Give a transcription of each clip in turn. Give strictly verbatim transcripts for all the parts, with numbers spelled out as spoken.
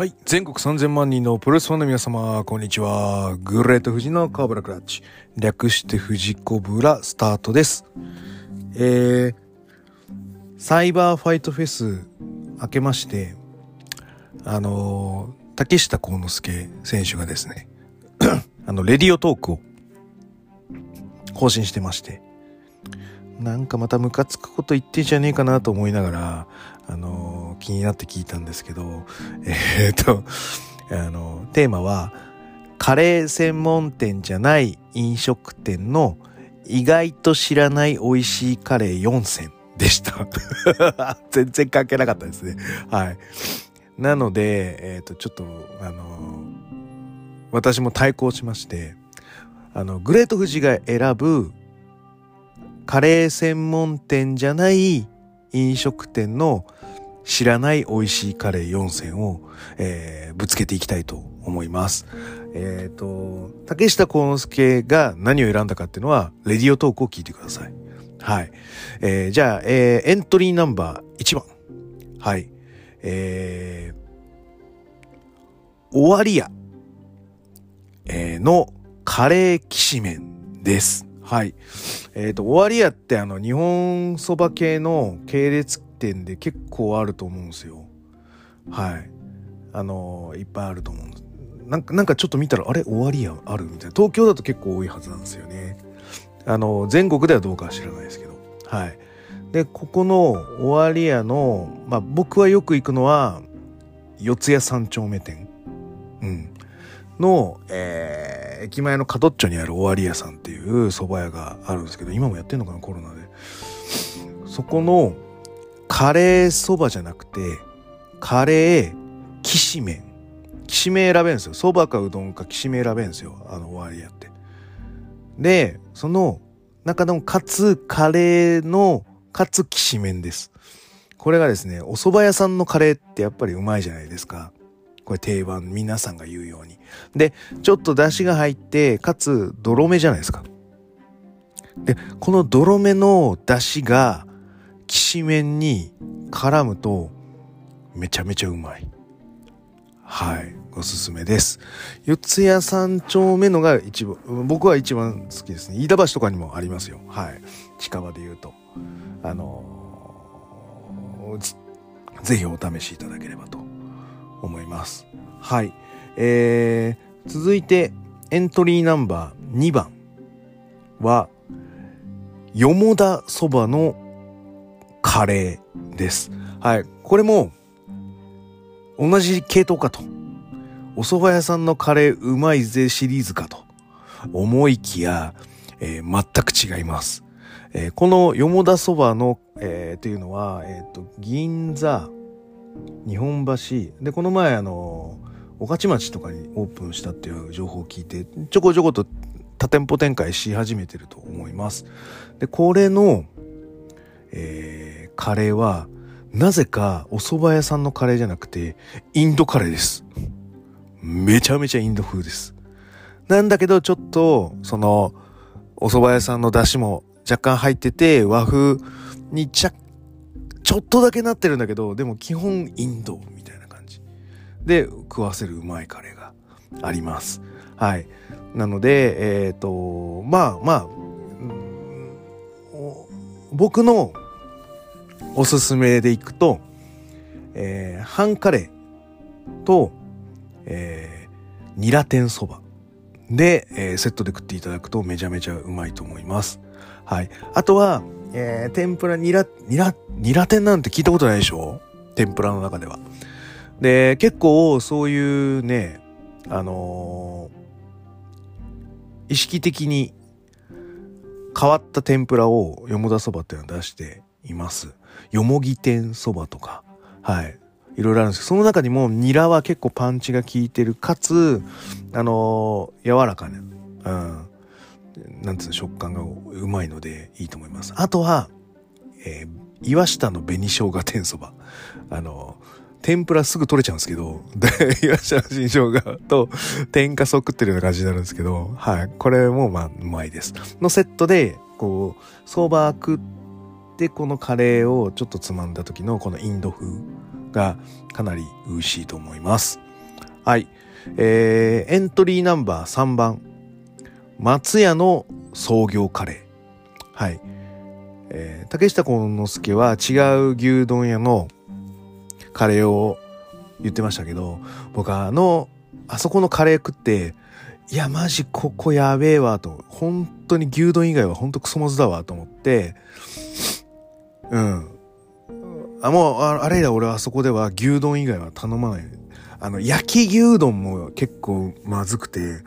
はい、全国さんぜんまんにんのプロレスファンの皆様、こんにちは。グレート富士のカーブラクラッチ、略して富士コブラスタートです。えー、サイバーファイトフェス明けまして、あのー、竹下幸之助選手がですねあのレディオトークを更新してまして、なんかまたムカつくこと言ってんじゃねえかなと思いながら、あの気になって聞いたんですけど、えー、っとあのテーマはカレー専門店じゃない飲食店の意外と知らない美味しいカレーよんせんでした全然関係なかったですね。はい。なので、えー、っとちょっとあの私も対抗しまして、あのグレート富士が選ぶカレー専門店じゃない飲食店の知らない美味しいカレーよんせんを、えー、ぶつけていきたいと思います。えっと、竹下幸之助が何を選んだかっていうのは、レディオトークを聞いてください。はい。えー、じゃあ、えー、エントリーナンバーいちばん。はい。えー、終わり屋、えー、のカレーきしめんです。はい。えっと、終わり屋ってあの、日本そば系の系列店で結構あると思うんですよ。はい。あの、いっぱいあると思うんです。なんか、なんかちょっと見たら、あれ終わり屋あるみたいな。東京だと結構多いはずなんですよね。あの、全国ではどうかは知らないですけど。はい。で、ここの終わり屋の、まあ僕はよく行くのは、四谷三丁目店。うん。の、えー、駅前のカトッチョにある終わり屋さんっていう蕎麦屋があるんですけど、今もやってんのかな、コロナで。そこのカレー蕎麦じゃなくてカレーきしめん、きしめん選べるんですよ。蕎麦かうどんかきしめん選べるんですよ、あの終わり屋って。でその中でもかつカレーのかつきしめんです。これがですね、お蕎麦屋さんのカレーってやっぱりうまいじゃないですか、これ定番、皆さんが言うように。でちょっと出汁が入って、かつ泥目じゃないですか。でこの泥目の出汁がきしめんに絡むとめちゃめちゃうまい。はい、おすすめです。四谷三丁目のが一番、僕は一番好きですね。飯田橋とかにもありますよ。はい、近場で言うと、あのー、ぜひお試しいただければと思います。はい、えー、続いてエントリーナンバーにばんはよもだそばのカレーです。はい、これも同じ系統かと、お蕎麦屋さんのカレーうまいぜシリーズかと思いきや、えー、全く違います。えー、このよもだそばの、えー、というのは、えーと、銀座、日本橋で、この前あの御徒町とかにオープンしたっていう情報を聞いて、ちょこちょこと多店舗展開し始めてると思います。でこれの、えー、カレーはなぜかお蕎麦屋さんのカレーじゃなくてインドカレーです。めちゃめちゃインド風です。なんだけどちょっとそのお蕎麦屋さんの出汁も若干入ってて、和風に若干ちょっとだけなってるんだけど、でも基本インドみたいな感じで食わせるうまいカレーがあります。はい、なのでえっとまあまあ、うん、僕のおすすめでいくと、えー、半カレーと、えー、ニラ天そばで、えー、セットで食っていただくとめちゃめちゃうまいと思います。はい、あとはえー、天ぷら、ニラ、ニラ、ニラ天なんて聞いたことないでしょ？天ぷらの中では。で、結構そういうね、あのー、意識的に変わった天ぷらをよもだそばっていうのを出しています。よもぎ天そばとか、はい、いろいろあるんですけど、その中にもニラは結構パンチが効いてる、かつ、あのー、柔らかね、うん。なんていうの、食感がうまいのでいいと思います。あとは、えー、岩下の紅生姜天そば、あの天ぷらすぐ取れちゃうんですけど岩下の新生姜と天かすを食ってるような感じになるんですけど、はい、これもまあうまいですのセットで、こうそば食ってこのカレーをちょっとつまんだ時のこのインド風がかなり美味しいと思います。はい、えー、エントリーナンバーさんばん、松屋の創業カレー。はい、えー、竹下幸之助は違う牛丼屋のカレーを言ってましたけど、僕はあのあそこのカレー食って、いやマジここやべえわと、本当に牛丼以外は本当クソモズだわと思って、うん、あもうあれだ、俺はあそこでは牛丼以外は頼まない。あの焼き牛丼も結構まずくて、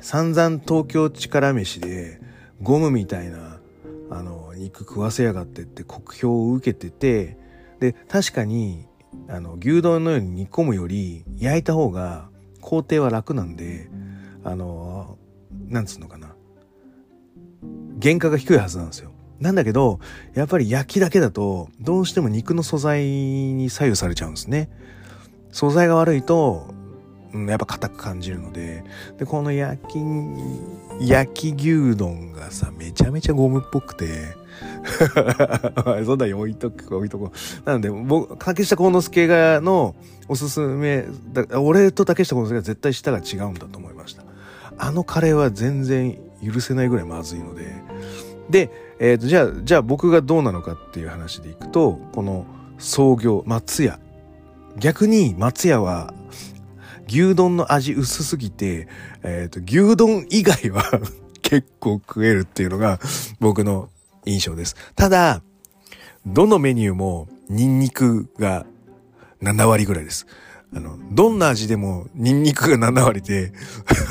散々東京力飯でゴムみたいなあの肉食わせやがってって酷評を受けてて、で確かにあの牛丼のように煮込むより焼いた方が工程は楽なんで、あのなんつうのかな、原価が低いはずなんですよ。なんだけどやっぱり焼きだけだとどうしても肉の素材に左右されちゃうんですね。素材が悪いと、うん、やっぱ硬く感じるので、でこの焼き焼き牛丼がさ、めちゃめちゃゴムっぽくてそんなに置いとく置いとこう。なので僕、竹下幸之助がのおすすめだ、俺と竹下幸之助が絶対舌が違うんだと思いました。あのカレーは全然許せないぐらいまずいので。で、えーと、じゃあじゃあ僕がどうなのかっていう話でいくと、この創業松屋、逆に松屋は牛丼の味薄すぎて、えーと、牛丼以外は結構食えるっていうのが僕の印象です。ただ、どのメニューもニンニクがなな割ぐらいです。あの、どんな味でもニンニクがなな割で、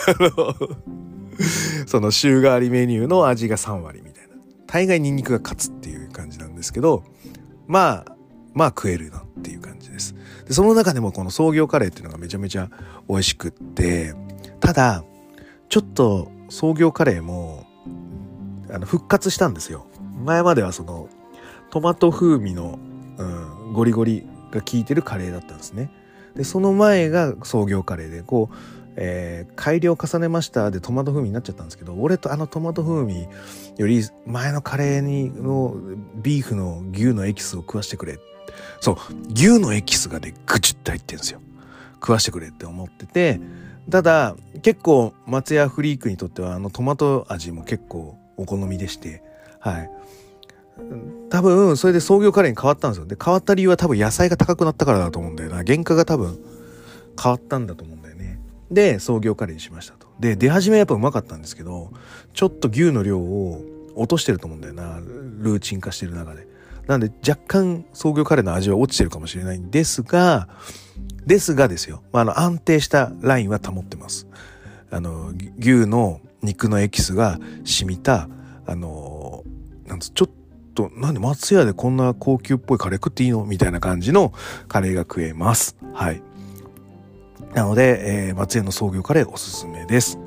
あの、その週替わりメニューの味がさん割みたいな。大概ニンニクが勝つっていう感じなんですけど、まあ、まあ食えるなっていう感じです。で、その中でもこの創業カレーっていうのがめちゃめちゃ美味しくって、ただ、ちょっと創業カレーもあの復活したんですよ。前まではそのトマト風味の、うん、ゴリゴリが効いてるカレーだったんですね。で、その前が創業カレーで、こう、えー、改良重ねましたでトマト風味になっちゃったんですけど、俺とあのトマト風味より前のカレーにのビーフの牛のエキスを食わしてくれ。そう、牛のエキスがね、ぐちゅって入ってるんですよ。食わしてくれって思ってて、ただ結構松屋フリークにとってはあのトマト味も結構お好みでして、はい。多分それで創業カレーに変わったんですよ。で、変わった理由は多分野菜が高くなったからだと思うんだよな。原価が多分変わったんだと思うんだよね。で、創業カレーにしましたと。で、出始めやっぱうまかったんですけど、ちょっと牛の量を落としてると思うんだよな。ルーチン化してる中で。なんで若干創業カレーの味は落ちてるかもしれないんですが、ですがですよ。まあ、あの安定したラインは保ってます。あの牛の肉のエキスが染みた、あのなんつちょっとなんで松屋でこんな高級っぽいカレー食っていいのみたいな感じのカレーが食えます。はい。なので、えー、松屋の創業カレーおすすめです。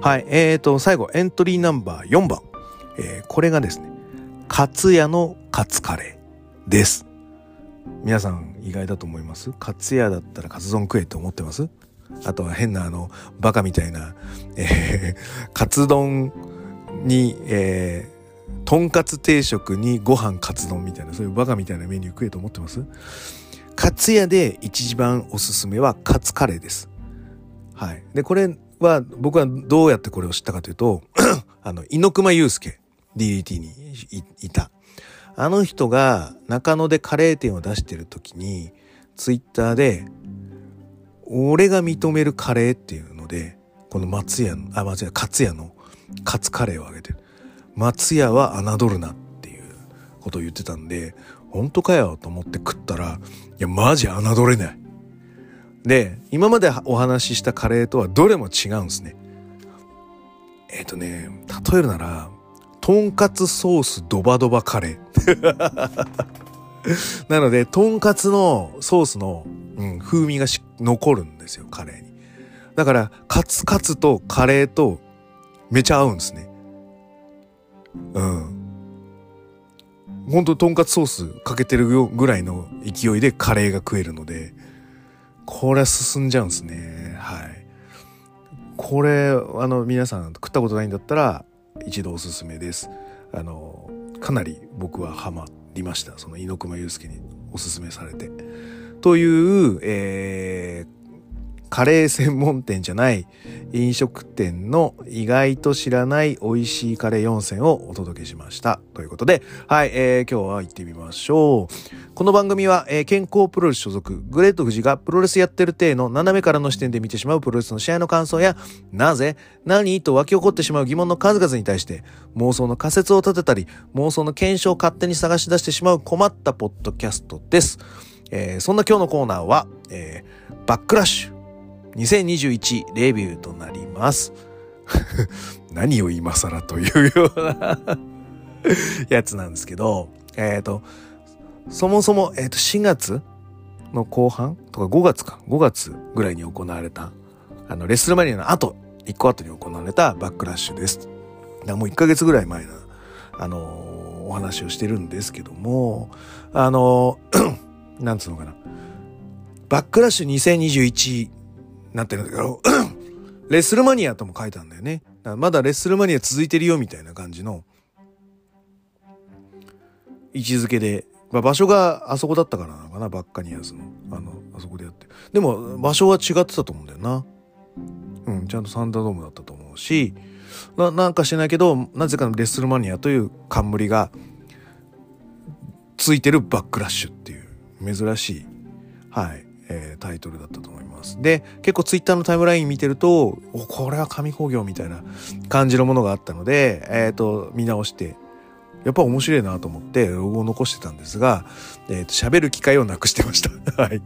はい。えーと最後エントリーナンバーよんばん、えー、これがですね。カツ屋のカツカレーです。皆さん意外だと思います？カツ屋だったらカツ丼食えって思ってます？あとは変なあのバカみたいな、えー、カツ丼に、えー、とんかつ定食にご飯カツ丼みたいな、そういうバカみたいなメニュー食えと思ってます？カツ屋で一番おすすめはカツカレーです。はい。でこれは僕はどうやってこれを知ったかというとあの猪熊祐介。ディーディーティー にいたあの人が中野でカレー店を出してる時にツイッターで俺が認めるカレーっていうのでこの松屋のあ松屋カツ屋のカツカレーをあげてる、松屋は侮るなっていうことを言ってたんで、本当かよと思って食ったら、いやマジ侮れないで、今までお話ししたカレーとはどれも違うんですね。えっとね例えるならとんかつソースドバドバカレーなのでとんかつのソースの、うん、風味がし残るんですよカレーに。だからカツカツとカレーとめちゃ合うんですね。うん。ほんととんかつソースかけてるぐらいの勢いでカレーが食えるので、これは進んじゃうんですね。はい。これあの皆さん食ったことないんだったら一度おすすめです。あのかなり僕はハマりました。その猪熊祐介におすすめされてという、えカレー専門店じゃない飲食店の意外と知らない美味しいカレーよんせんをお届けしましたということで、はい、えー、今日は行ってみましょう。この番組は、えー、健康プロレス所属グレートフジがプロレスやってる体の斜めからの視点で見てしまうプロレスの試合の感想や、なぜ何と湧き起こってしまう疑問の数々に対して妄想の仮説を立てたり妄想の検証を勝手に探し出してしまう困ったポッドキャストです。えー、そんな今日のコーナーは、えー、バックラッシュにせんにじゅういちレビューとなります何を今更というようなやつなんですけど、えっとそもそも、えー、としがつの後半とかごがつかごがつぐらいに行われたあのレッスルマニアの後いっこあとに行われたバックラッシュです。もういっかげつぐらい前の、あのー、お話をしてるんですけども、あのー、なんつうのかな、バックラッシュにせんにじゅういちなんていうんだけどレッスルマニアとも書いたんだよね。だまだレッスルマニア続いてるよみたいな感じの位置づけで、まあ、場所があそこだったからなのかな、バッカニアーズのあのあそこでやって、でも場所は違ってたと思うんだよな。うん、ちゃんとサンダードームだったと思うし、 な, なんかしないけどなぜかのレッスルマニアという冠がついてるバックラッシュっていう珍しい、はいえー、タイトルだったと思います。で結構ツイッターのタイムライン見てると、おこれは神工業みたいな感じのものがあったので、えー、と見直してやっぱ面白いなと思ってロゴを残してたんですが、えー、と喋る機会をなくしてました、はい、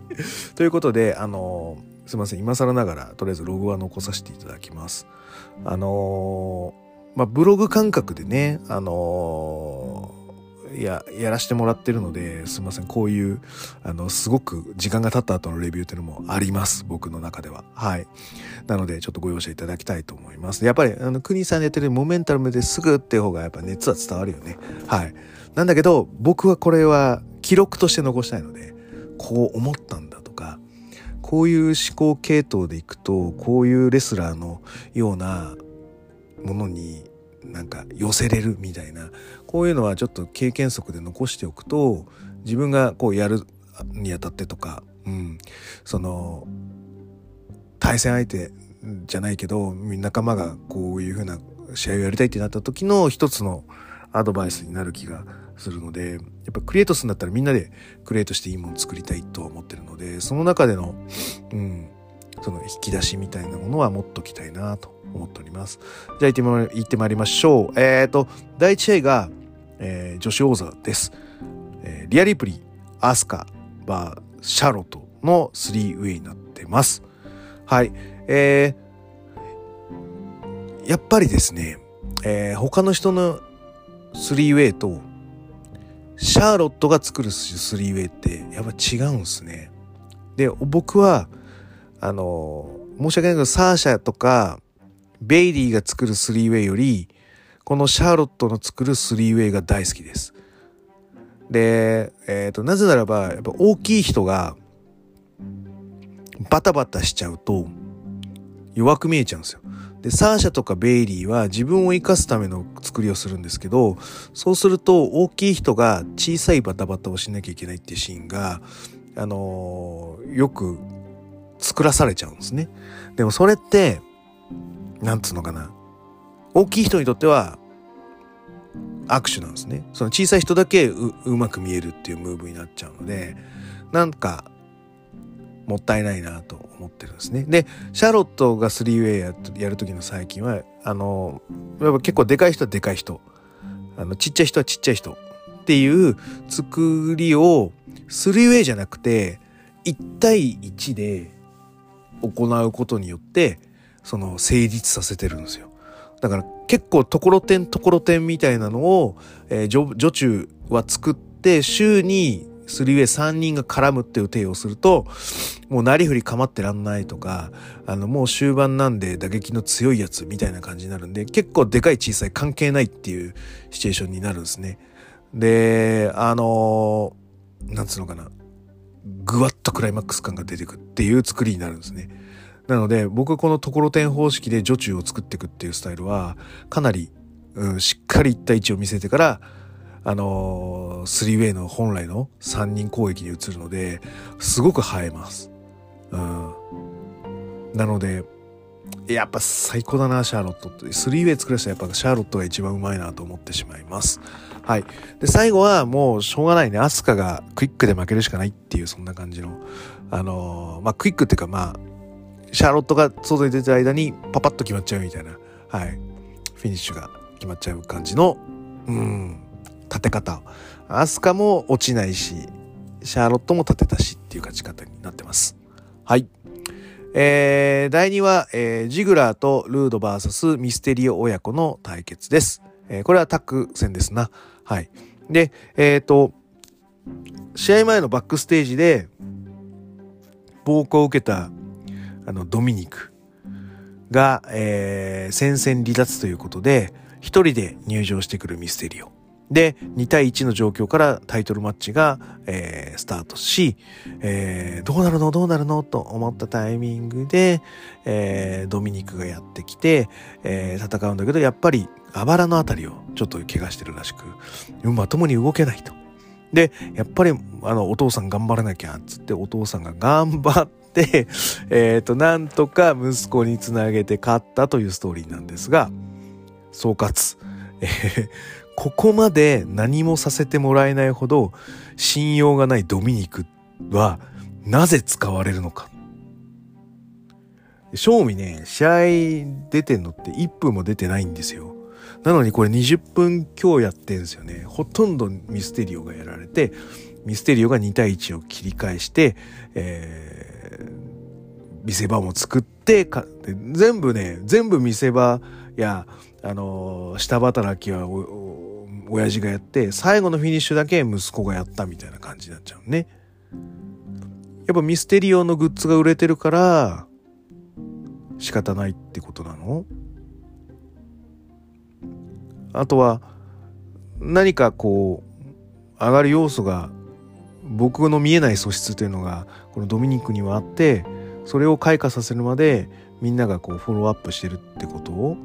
ということで、あのー、すいません今更ながらとりあえずロゴは残させていただきます。あのーまあ、ブログ感覚でね、あのーや, やらしてもらってるので、すいませんこういうあのすごく時間が経った後のレビューというのもあります僕の中では。はいなのでちょっとご容赦いただきたいと思います。やっぱりあの国さんでやってるモメンタルですぐっていう方がやっぱ熱は伝わるよね。はいなんだけど僕はこれは記録として残したいので、こう思ったんだとかこういう思考系統でいくとこういうレスラーのようなものになんか寄せれるみたいな、こういうのはちょっと経験則で残しておくと自分がこうやるにあたってとか、うん、その対戦相手じゃないけど仲間がこういう風な試合をやりたいってなった時の一つのアドバイスになる気がするので、やっぱクリエイトするんだったらみんなでクリエイトしていいものを作りたいと思ってるので、その中での、うん、その引き出しみたいなものは持っときたいなと思っております。じゃあ行ってまいり、行ってまいりましょう。えーと第一試合が、えー、女子王座です、えー、リア・リプリー、アスカ、バー、シャロットのスリーウェイになってます。はい、えー、やっぱりですね、えー、他の人のスリーウェイとシャーロットが作るスリーウェイってやっぱ違うんですね。で僕はあのー、申し訳ないけどサーシャとかベイリーが作るスリーウェイよりこのシャーロットの作るスリーウェイが大好きです。で、えーと、なぜならばやっぱ大きい人がバタバタしちゃうと弱く見えちゃうんですよ。でサーシャとかベイリーは自分を生かすための作りをするんですけど、そうすると大きい人が小さいバタバタをしなきゃいけないっていうシーンが、あのー、よく作らされちゃうんですね。でもそれってなんつうのかな、大きい人にとっては握手なんですね。その小さい人だけ う, うまく見えるっていうムーブになっちゃうので、なんかもったいないなと思ってるんですね。でシャロットが スリーウェイ や, やる時の最近はあのやっぱ結構でかい人はでかい人、あのちっちゃい人はちっちゃい人っていう作りを スリーウェイ じゃなくていちたいいちで行うことによってその成立させてるんですよ。だから結構ところてんところてんみたいなのを、えー、女, 女中は作って週に スリーウェイさんにんが絡むっていう体をすると、もうなりふり構ってらんないとか、あのもう終盤なんで打撃の強いやつみたいな感じになるんで、結構でかい小さい関係ないっていうシチュエーションになるんですね。であのー、なんつうのかな、ぐわっとクライマックス感が出てくっていう作りになるんですね。なので僕はこのところてん方式で女中を作っていくっていうスタイルはかなり、うん、しっかりいち対いちを見せてからあのー、スリーウェイの本来のさんにん攻撃に移るのですごく映えます。うん、なのでやっぱ最高だなシャーロットって、 スリーウェイ 作らせたらやっぱシャーロットが一番うまいなと思ってしまいます。はい。で最後はもうしょうがないね、アスカがクイックで負けるしかないっていう、そんな感じのあのー、まあクイックっていうか、まあシャーロットが外に出てる間にパパッと決まっちゃうみたいな、はい、フィニッシュが決まっちゃう感じの、うん、立て方。アスカも落ちないし、シャーロットも立てたしっていう勝ち方になってます。はい。えー、だいには、えー、ジグラーとルード ブイエス ミステリオ親子の対決です。えー、これはタッグ戦ですな。はい。で、えっと、試合前のバックステージで暴行を受けたあのドミニクが、えー、戦線離脱ということで、一人で入場してくるミステリオ。で、にたいいちの状況からタイトルマッチが、えー、スタートし、えー、どうなるのどうなるのと思ったタイミングで、えー、ドミニクがやってきて、えー、戦うんだけど、やっぱりあばらのあたりをちょっと怪我してるらしく、まともに動けないと。で、やっぱりあのお父さん頑張らなきゃっつって、お父さんが頑張ってえっとなんとか息子につなげて勝ったというストーリーなんですが、総括、えーここまで何もさせてもらえないほど信用がないドミニクはなぜ使われるのか。正味ね、試合出てんのっていっぷんも出てないんですよ。なのにこれにじゅっぷん強やってんですよね。ほとんどミステリオがやられて、ミステリオがにたいいちを切り返して、えー、見せ場も作ってか、全部ね、全部見せ場や、あのー、下働きは親父がやって、最後のフィニッシュだけ息子がやったみたいな感じになっちゃうね。やっぱミステリオのグッズが売れてるから仕方ないってことなの？あとは何かこう上がる要素が、僕の見えない素質というのがこのドミニクにはあって、それを開花させるまでみんながこうフォローアップしてるってことを、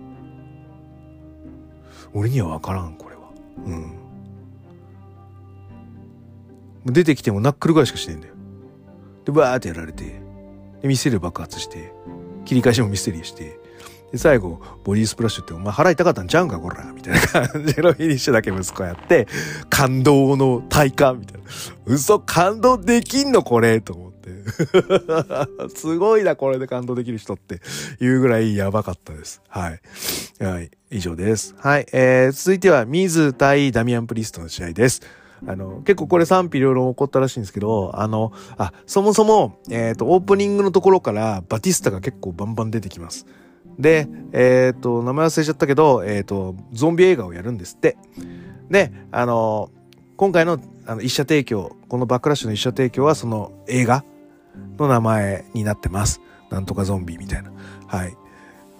俺には分からんこれは。うん。出てきてもナックルぐらいしかしないんだよ。でバーってやられて、でミステリー爆発して、切り返しもミステリーして、で最後ボディースプラッシュって、お前腹痛かったんちゃうんかこらみたいな感じのフィニッシュだけ息子やって、感動の体感みたいな。嘘、感動できんのこれと思ってすごいな、これで感動できる人っていうぐらいやばかったです。はいはい、以上です。はい、えー、続いてはミズ対ダミアン・プリストの試合です。あの、結構これ賛否両論起こったらしいんですけど、あの、あ、そもそも、えっと、オープニングのところからバティスタが結構バンバン出てきます。で、えっと、名前忘れちゃったけど、えっと、ゾンビ映画をやるんですって。で、あの、今回の、あの、一社提供、このバックラッシュの一社提供はその映画の名前になってます。なんとかゾンビみたいな。はい。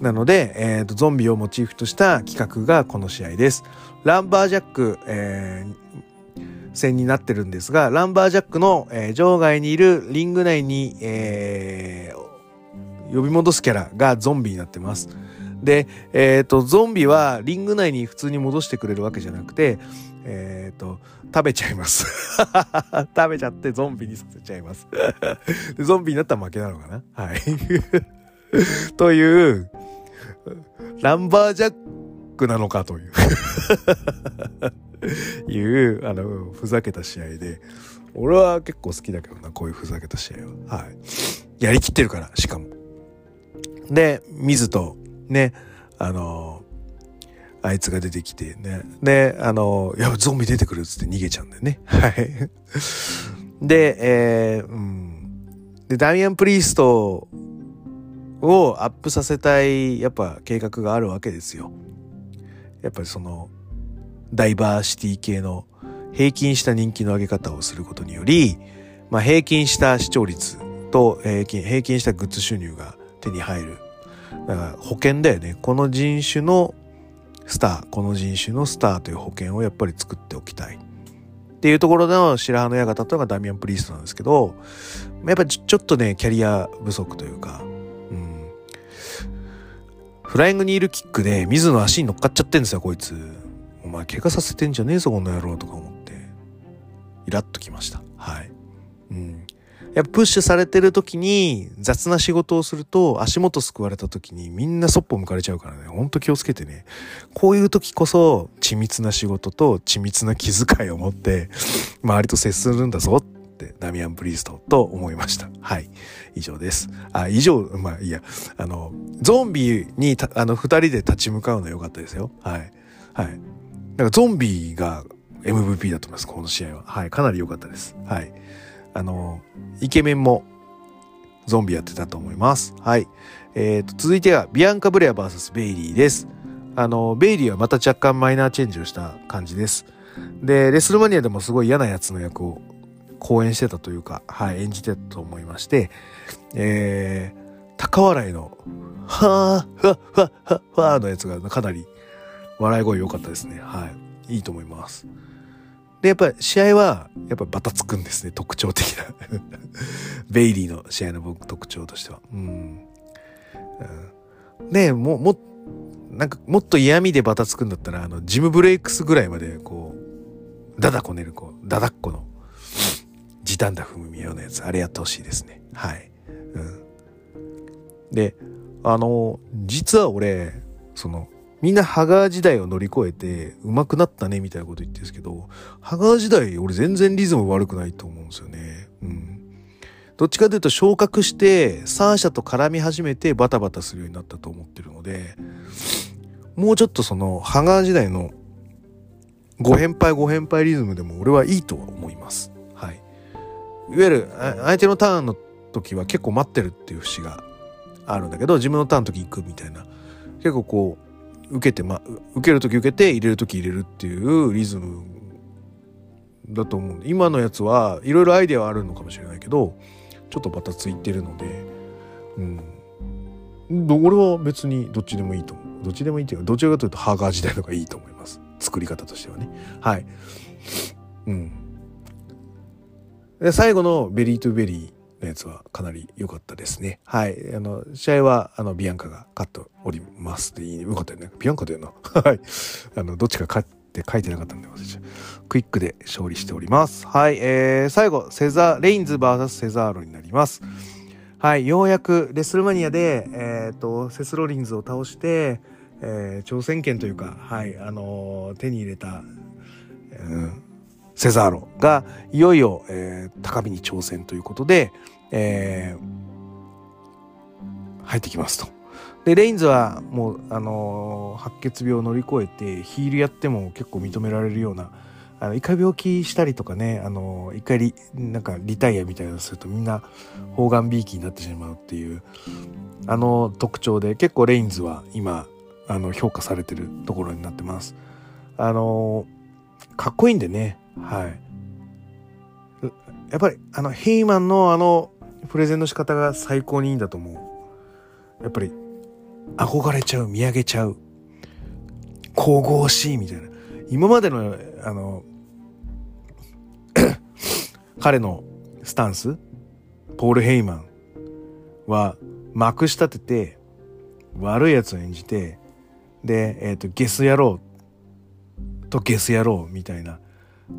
なので、えーと、ゾンビをモチーフとした企画がこの試合です。ランバージャック、えー、戦になってるんですが、ランバージャックの、えー、場外にいるリング内に、えー、呼び戻すキャラがゾンビになってます。で、えーと、ゾンビはリング内に普通に戻してくれるわけじゃなくて、えーと、食べちゃいます。食べちゃってゾンビにさせちゃいます。でゾンビになったら負けなのかな？はい。という、ランバージャックなのかといういうあのふざけた試合で、俺は結構好きだけどな、こういうふざけた試合は。はい、やりきってるから。しかもで水とね、あのあいつが出てきてね、であのやばゾンビ出てくるっつって逃げちゃうんだよね。はい。で、えー、うんでダミアン・プリーストをアップさせたい、やっぱ計画があるわけですよ。やっぱりそのダイバーシティ系の平均した人気の上げ方をすることにより、まあ、平均した視聴率と平均、平均したグッズ収入が手に入る。だから保険だよね。この人種のスター、この人種のスターという保険をやっぱり作っておきたいっていうところでの白羽の矢が立ったのがダミアン・プリーストなんですけど、やっぱりちょっとねキャリア不足というか、フライングにいるキックで水の足に乗っかっちゃってんですよ、こいつ。お前怪我させてんじゃねえぞこの野郎とか思ってイラッときました。はい。うん。やっぱプッシュされてる時に雑な仕事をすると足元すくわれた時にみんなそっぽ向かれちゃうからね、ほんと気をつけてね。こういう時こそ緻密な仕事と緻密な気遣いを持って周りと接するんだぞってダミアン・プリーストと思いました。はい、以上です。あ、以上、まあいいや、あのゾンビにたあのふたりで立ち向かうのは良かったですよ。はいはい。なんかゾンビが エムブイピー だと思います、この試合は。はい、かなり良かったです。はい。あのイケメンもゾンビやってたと思います。はい。えーと、続いてはビアンカ・ブレア ブイエス ベイリーです。あのベイリーはまた若干マイナーチェンジをした感じです。でレスルマニアでもすごい嫌なやつの役を講演してたというか、はい、演じてたと思いまして、えー、高笑いのはぁふわふわふわふわのやつがかなり笑い声良かったですね。はい、いいと思います。でやっぱり試合はやっぱバタつくんですね、特徴的なベイリーの試合の僕特徴としては、うん、うん、でももなんかもっと嫌味でバタつくんだったらあのジム・ブレイクスぐらいまでこうダダこねるこうダダっこの時短だ踏むようなやつあれやってほしいですね。はい、うん、であの実は俺そのみんなハガー時代を乗り越えて上手くなったねみたいなこと言ってるんですけど、ハガー時代俺全然リズム悪くないと思うんですよね。うん。どっちかというと昇格してサーシャと絡み始めてバタバタするようになったと思ってるので、もうちょっとそのハガー時代のご返杯ご返杯リズムでも俺はいいとは思います。はい。いわゆる相手のターンの時は結構待ってるっていう節があるんだけど、自分のターンの時行くみたいな、結構こう受けて、ま、受けるとき受けて入れるとき入れるっていうリズムだと思う。今のやつはいろいろアイデアはあるのかもしれないけど、ちょっとバタついてるので、うん、俺は別にどっちでもいいと思う。どっちでもいいっていうか、どちらかというとハーガー時代の方がいいと思います。作り方としてはね。はい。うん。で最後のベリートゥベリーのやつはかなり良かったですね。はい。あの、試合は、あの、ビアンカが勝っておりますって良かったよね。ビアンカだよな。はい。あの、どっちか勝って書いてなかったんで、私。クイックで勝利しております。はい。えー、最後、セザー、レインズ ブイエス セザーロになります。はい。ようやく、レスルマニアで、えっと、セスロリンズを倒して、えー、挑戦権というか、はい。あのー、手に入れた、うん。セザーロがいよいよ、えー、高みに挑戦ということで、えー、入ってきますと。でレインズはもう、あのー、白血病を乗り越えてヒールやっても結構認められるような、あの一回病気したりとかね、あのー、一回 リ, なんかリタイアみたいなのするとみんな砲丸びいきになってしまうっていう、あのー、特徴で結構レインズは今あの評価されてるところになってます。あのー、かっこいいんでね。はい、やっぱりあのヘイマンのあのプレゼンの仕方が最高にいいんだと思う。やっぱり憧れちゃう、見上げちゃう、神々しいみたいな。今までのあの彼のスタンス、ポール・ヘイマンはまくし立てて悪いやつを演じて、で、えーと、ゲス野郎とゲス野郎みたいな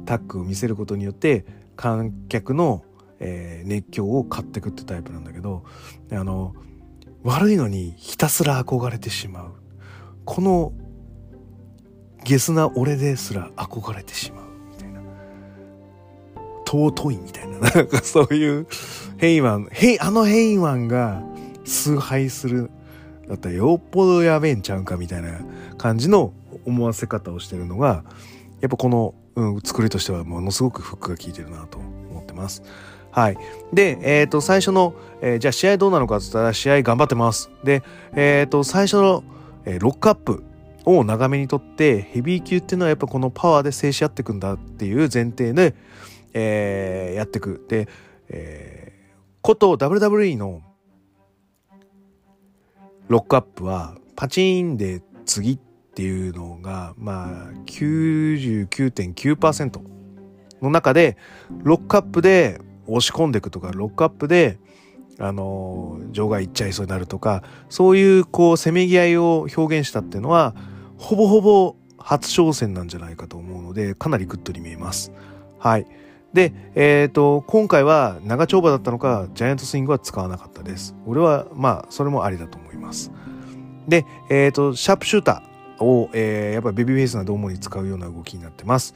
タッグを見せることによって観客の、えー、熱狂を買ってくってタイプなんだけど、あの悪いのにひたすら憧れてしまう、このゲスな俺ですら憧れてしまうみたいな、尊いみたいな、なんかそういうヘイマン、ヘイあのヘイマンが崇拝するだったらよっぽどやべえんちゃうんかみたいな感じの思わせ方をしてるのがやっぱこのうん、作りとしてはものすごくフックが効いてるなと思ってます。はい。で、えっ、ー、と、最初の、えー、じゃあ試合どうなのかって言ったら、試合頑張ってます。で、えっ、ー、と、最初の、えー、ロックアップを長めにとって、ヘビー級っていうのはやっぱこのパワーで制し合っていくんだっていう前提で、えー、やっていく。で、えー、こと ダブリューダブリューイー のロックアップは、パチーンで次って、っていうのがまあ きゅうじゅうきゅうてんきゅうパーセント の中でロックアップで押し込んでいくとか、ロックアップであの場外行っちゃいそうになるとか、そういうこうせめぎ合いを表現したっていうのはほぼほぼ初挑戦なんじゃないかと思うので、かなりグッドに見えます。はい。で、えーと、今回は長丁場だったのかジャイアントスイングは使わなかったです。俺はまあそれもありだと思います。で、えーと、シャープシューターを、えー、やっぱりベビーフェイスなど主に使うような動きになってます。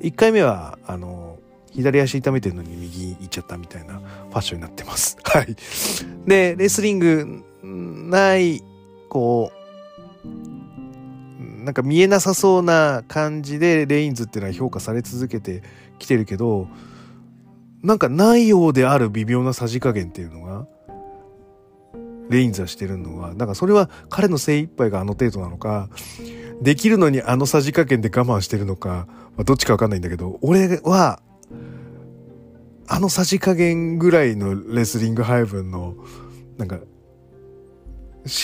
いっかいめはあの左足痛めてるのに右行っちゃったみたいなファッションになってます。はい。でレスリングないこうなんか見えなさそうな感じでレインズっていうのは評価され続けてきてるけど、なんかないようである微妙なさじ加減っていうのがレインズはしてるのは、なんかそれは彼の精一杯があの程度なのか、できるのにあのさじ加減で我慢してるのか、まあ、どっちかわかんないんだけど、俺はあのさじ加減ぐらいのレスリング配分のなんか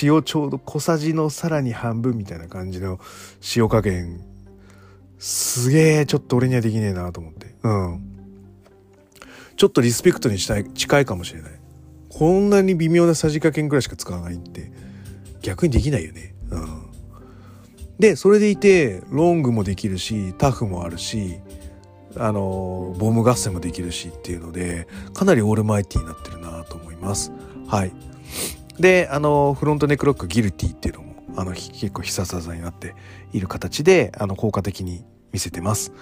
塩ちょうど小さじのさらに半分みたいな感じの塩加減、すげえちょっと俺にはできねえなと思って、うんちょっとリスペクトにしたい近いかもしれない。こんなに微妙なさじ加減ぐらいしか使わないって逆にできないよね。うんでそれでいてロングもできるしタフもあるしあのボム合戦もできるしっていうので、かなりオールマイティになってるなと思います。はい。であのフロントネックロックギルティっていうのもあの結構必殺技になっている形であの効果的に見せてます。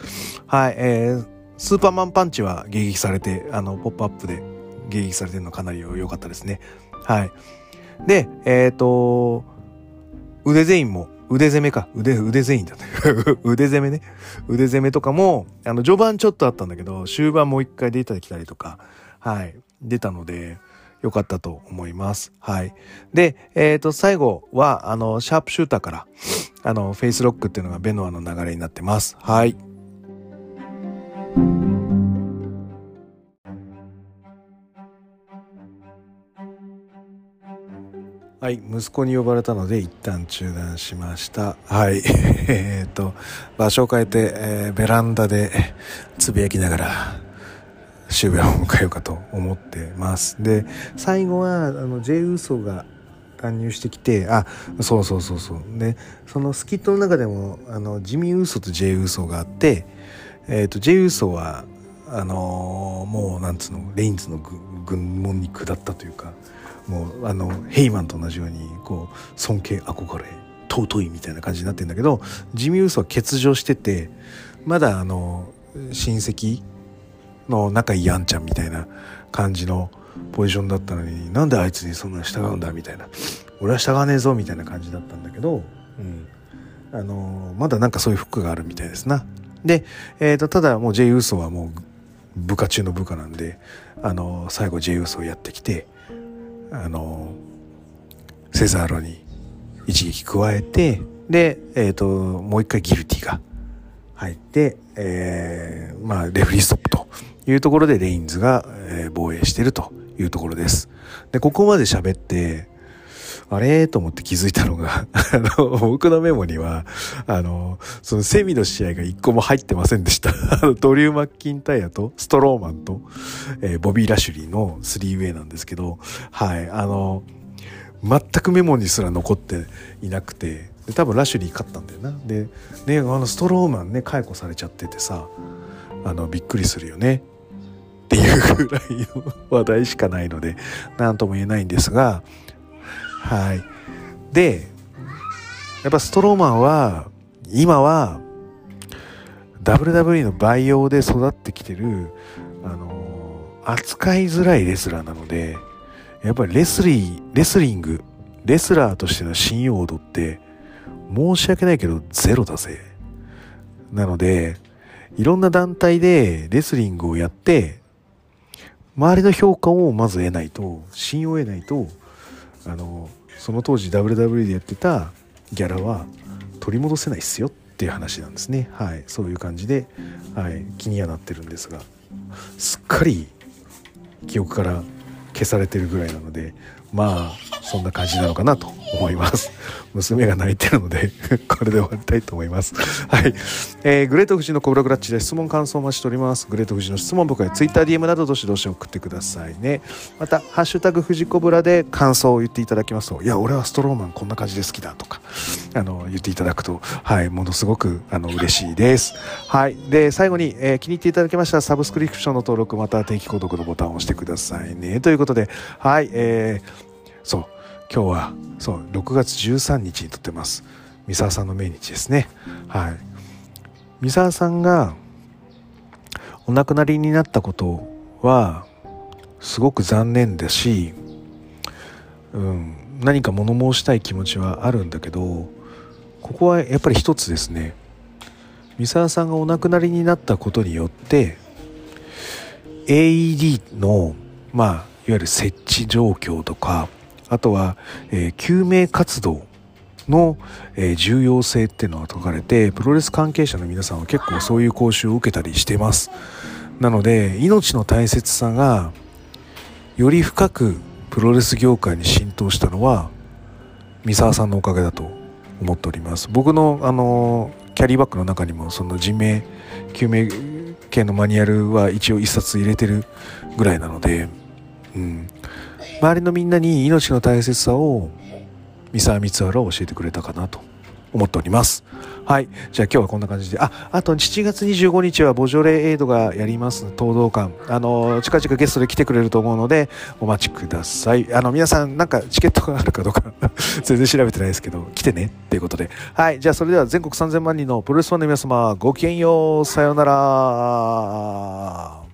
はい、えー、スーパーマンパンチは迎撃されてあのポップアップで迎撃されてるのかなり良かったですね。はい。でえっと腕全員も腕攻めか腕腕全員だね腕攻めね腕攻めとかもあの序盤ちょっとあったんだけど終盤もう一回出てきたりとか、はい、出たので良かったと思います。はい。で、えっと、最後は、あの、シャープシューターから、あの、フェイスロックっていうのがベノアの流れになってます。はい。はい。息子に呼ばれたので、一旦中断しました。はい。えっと、場所を変えて、えー、ベランダでつぶやきながら、終盤を迎えようかと思ってます。で最後はあの J ウソが加入してきて、あそうそうそうそうね、そのスキットの中でもあのジミーウソと J ウソがあって、えー、と J ウソはあのー、もうなんつうのレインズの軍門に下ったというか、もうあのヘイマンと同じようにこう尊敬憧れ尊いみたいな感じになってるんだけど、ジミーウソは欠場しててまだあの親戚の仲いいやんちゃんみたいな感じのポジションだったのに、なんであいつにそんなに従うんだみたいな、俺は従わねえぞみたいな感じだったんだけど、うん、あのまだなんかそういうフックがあるみたいですな。で、えー、とただもう J ウソはもう部下中の部下なんで、あの最後 J ウソをやってきてあのセザーロに一撃加えて、で、えー、ともう一回ギルティが入って、えーまあ、レフリーストップというところでレインズが防衛しているというところです。で、ここまで喋って、あれと思って気づいたのが、あの、僕のメモには、あの、そのセミの試合が一個も入ってませんでした。ドリュー・マッキンタイヤとストローマンと、えー、ボビー・ラシュリーのスリーウェイなんですけど、はい、あの、全くメモにすら残っていなくて、で多分ラシュリー勝ったんだよな。で、ね、あのストローマンね、解雇されちゃっててさ、あの、びっくりするよね。っていうぐらいの話題しかないので何とも言えないんですが、はい。でやっぱストローマンは今は ダブリューダブリューイー の培養で育ってきてるあの扱いづらいレスラーなので、やっぱりレスリーレスリングレスラーとしての信用度って申し訳ないけどゼロだぜ。なのでいろんな団体でレスリングをやって周りの評価をまず得ないと、信用を得ないと、あのその当時 ダブリューダブリューイー でやってたギャラは取り戻せないっすよっていう話なんですね。はい、そういう感じで、はい、気にはなってるんですが、すっかり記憶から消されてるぐらいなので、まあそんな感じなのかなと思います。娘が泣いてるのでこれで終わりたいと思います。はい、えー、グレート富士のコブラクラッチで質問感想をお待ちしております。グレート富士の質問僕は ツイッター ディーエム などどしどし送ってくださいね。またハッシュタグ富士コブラで感想を言っていただきますと、いや俺はストローマンこんな感じで好きだとかあの言っていただくと、はい、ものすごくあの嬉しいです。はい、で最後に、えー、気に入っていただけましたらサブスクリプションの登録また定期購読のボタンを押してくださいねということで、はい、えー、そう今日はそうろくがつじゅうさんにちに撮ってます。三沢さんの命日ですね。はい、三沢さんがお亡くなりになったことはすごく残念だし、うん、何か物申したい気持ちはあるんだけど、ここはやっぱり一つですね、三沢さんがお亡くなりになったことによって エーイーディー のまあいわゆる設置状況とか、あとは、えー、救命活動の、えー、重要性っていうのが説かれて、プロレス関係者の皆さんは結構そういう講習を受けたりしてます。なので命の大切さがより深くプロレス業界に浸透したのは三沢さんのおかげだと思っております。僕の、あのー、キャリーバッグの中にもその人命救命系のマニュアルは一応一冊入れてるぐらいなので、うん、周りのみんなに命の大切さを三沢光晴は教えてくれたかなと思っております。はい、じゃあ今日はこんな感じで、ああとしちがつにじゅうごにちはボジョレエイドがやります東道館、あの近々ゲストで来てくれると思うのでお待ちください。あの皆さんなんかチケットがあるかどうか全然調べてないですけど来てねっていうことで、はい、じゃあそれでは全国さんぜんまんにんのプロレスファンの皆様ごきげんよう、さようなら。